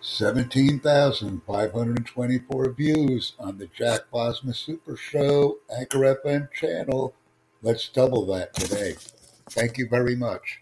17,524 views on the Jack Bosma Super Show Anchor FM channel. Let's double that today. Thank you very much.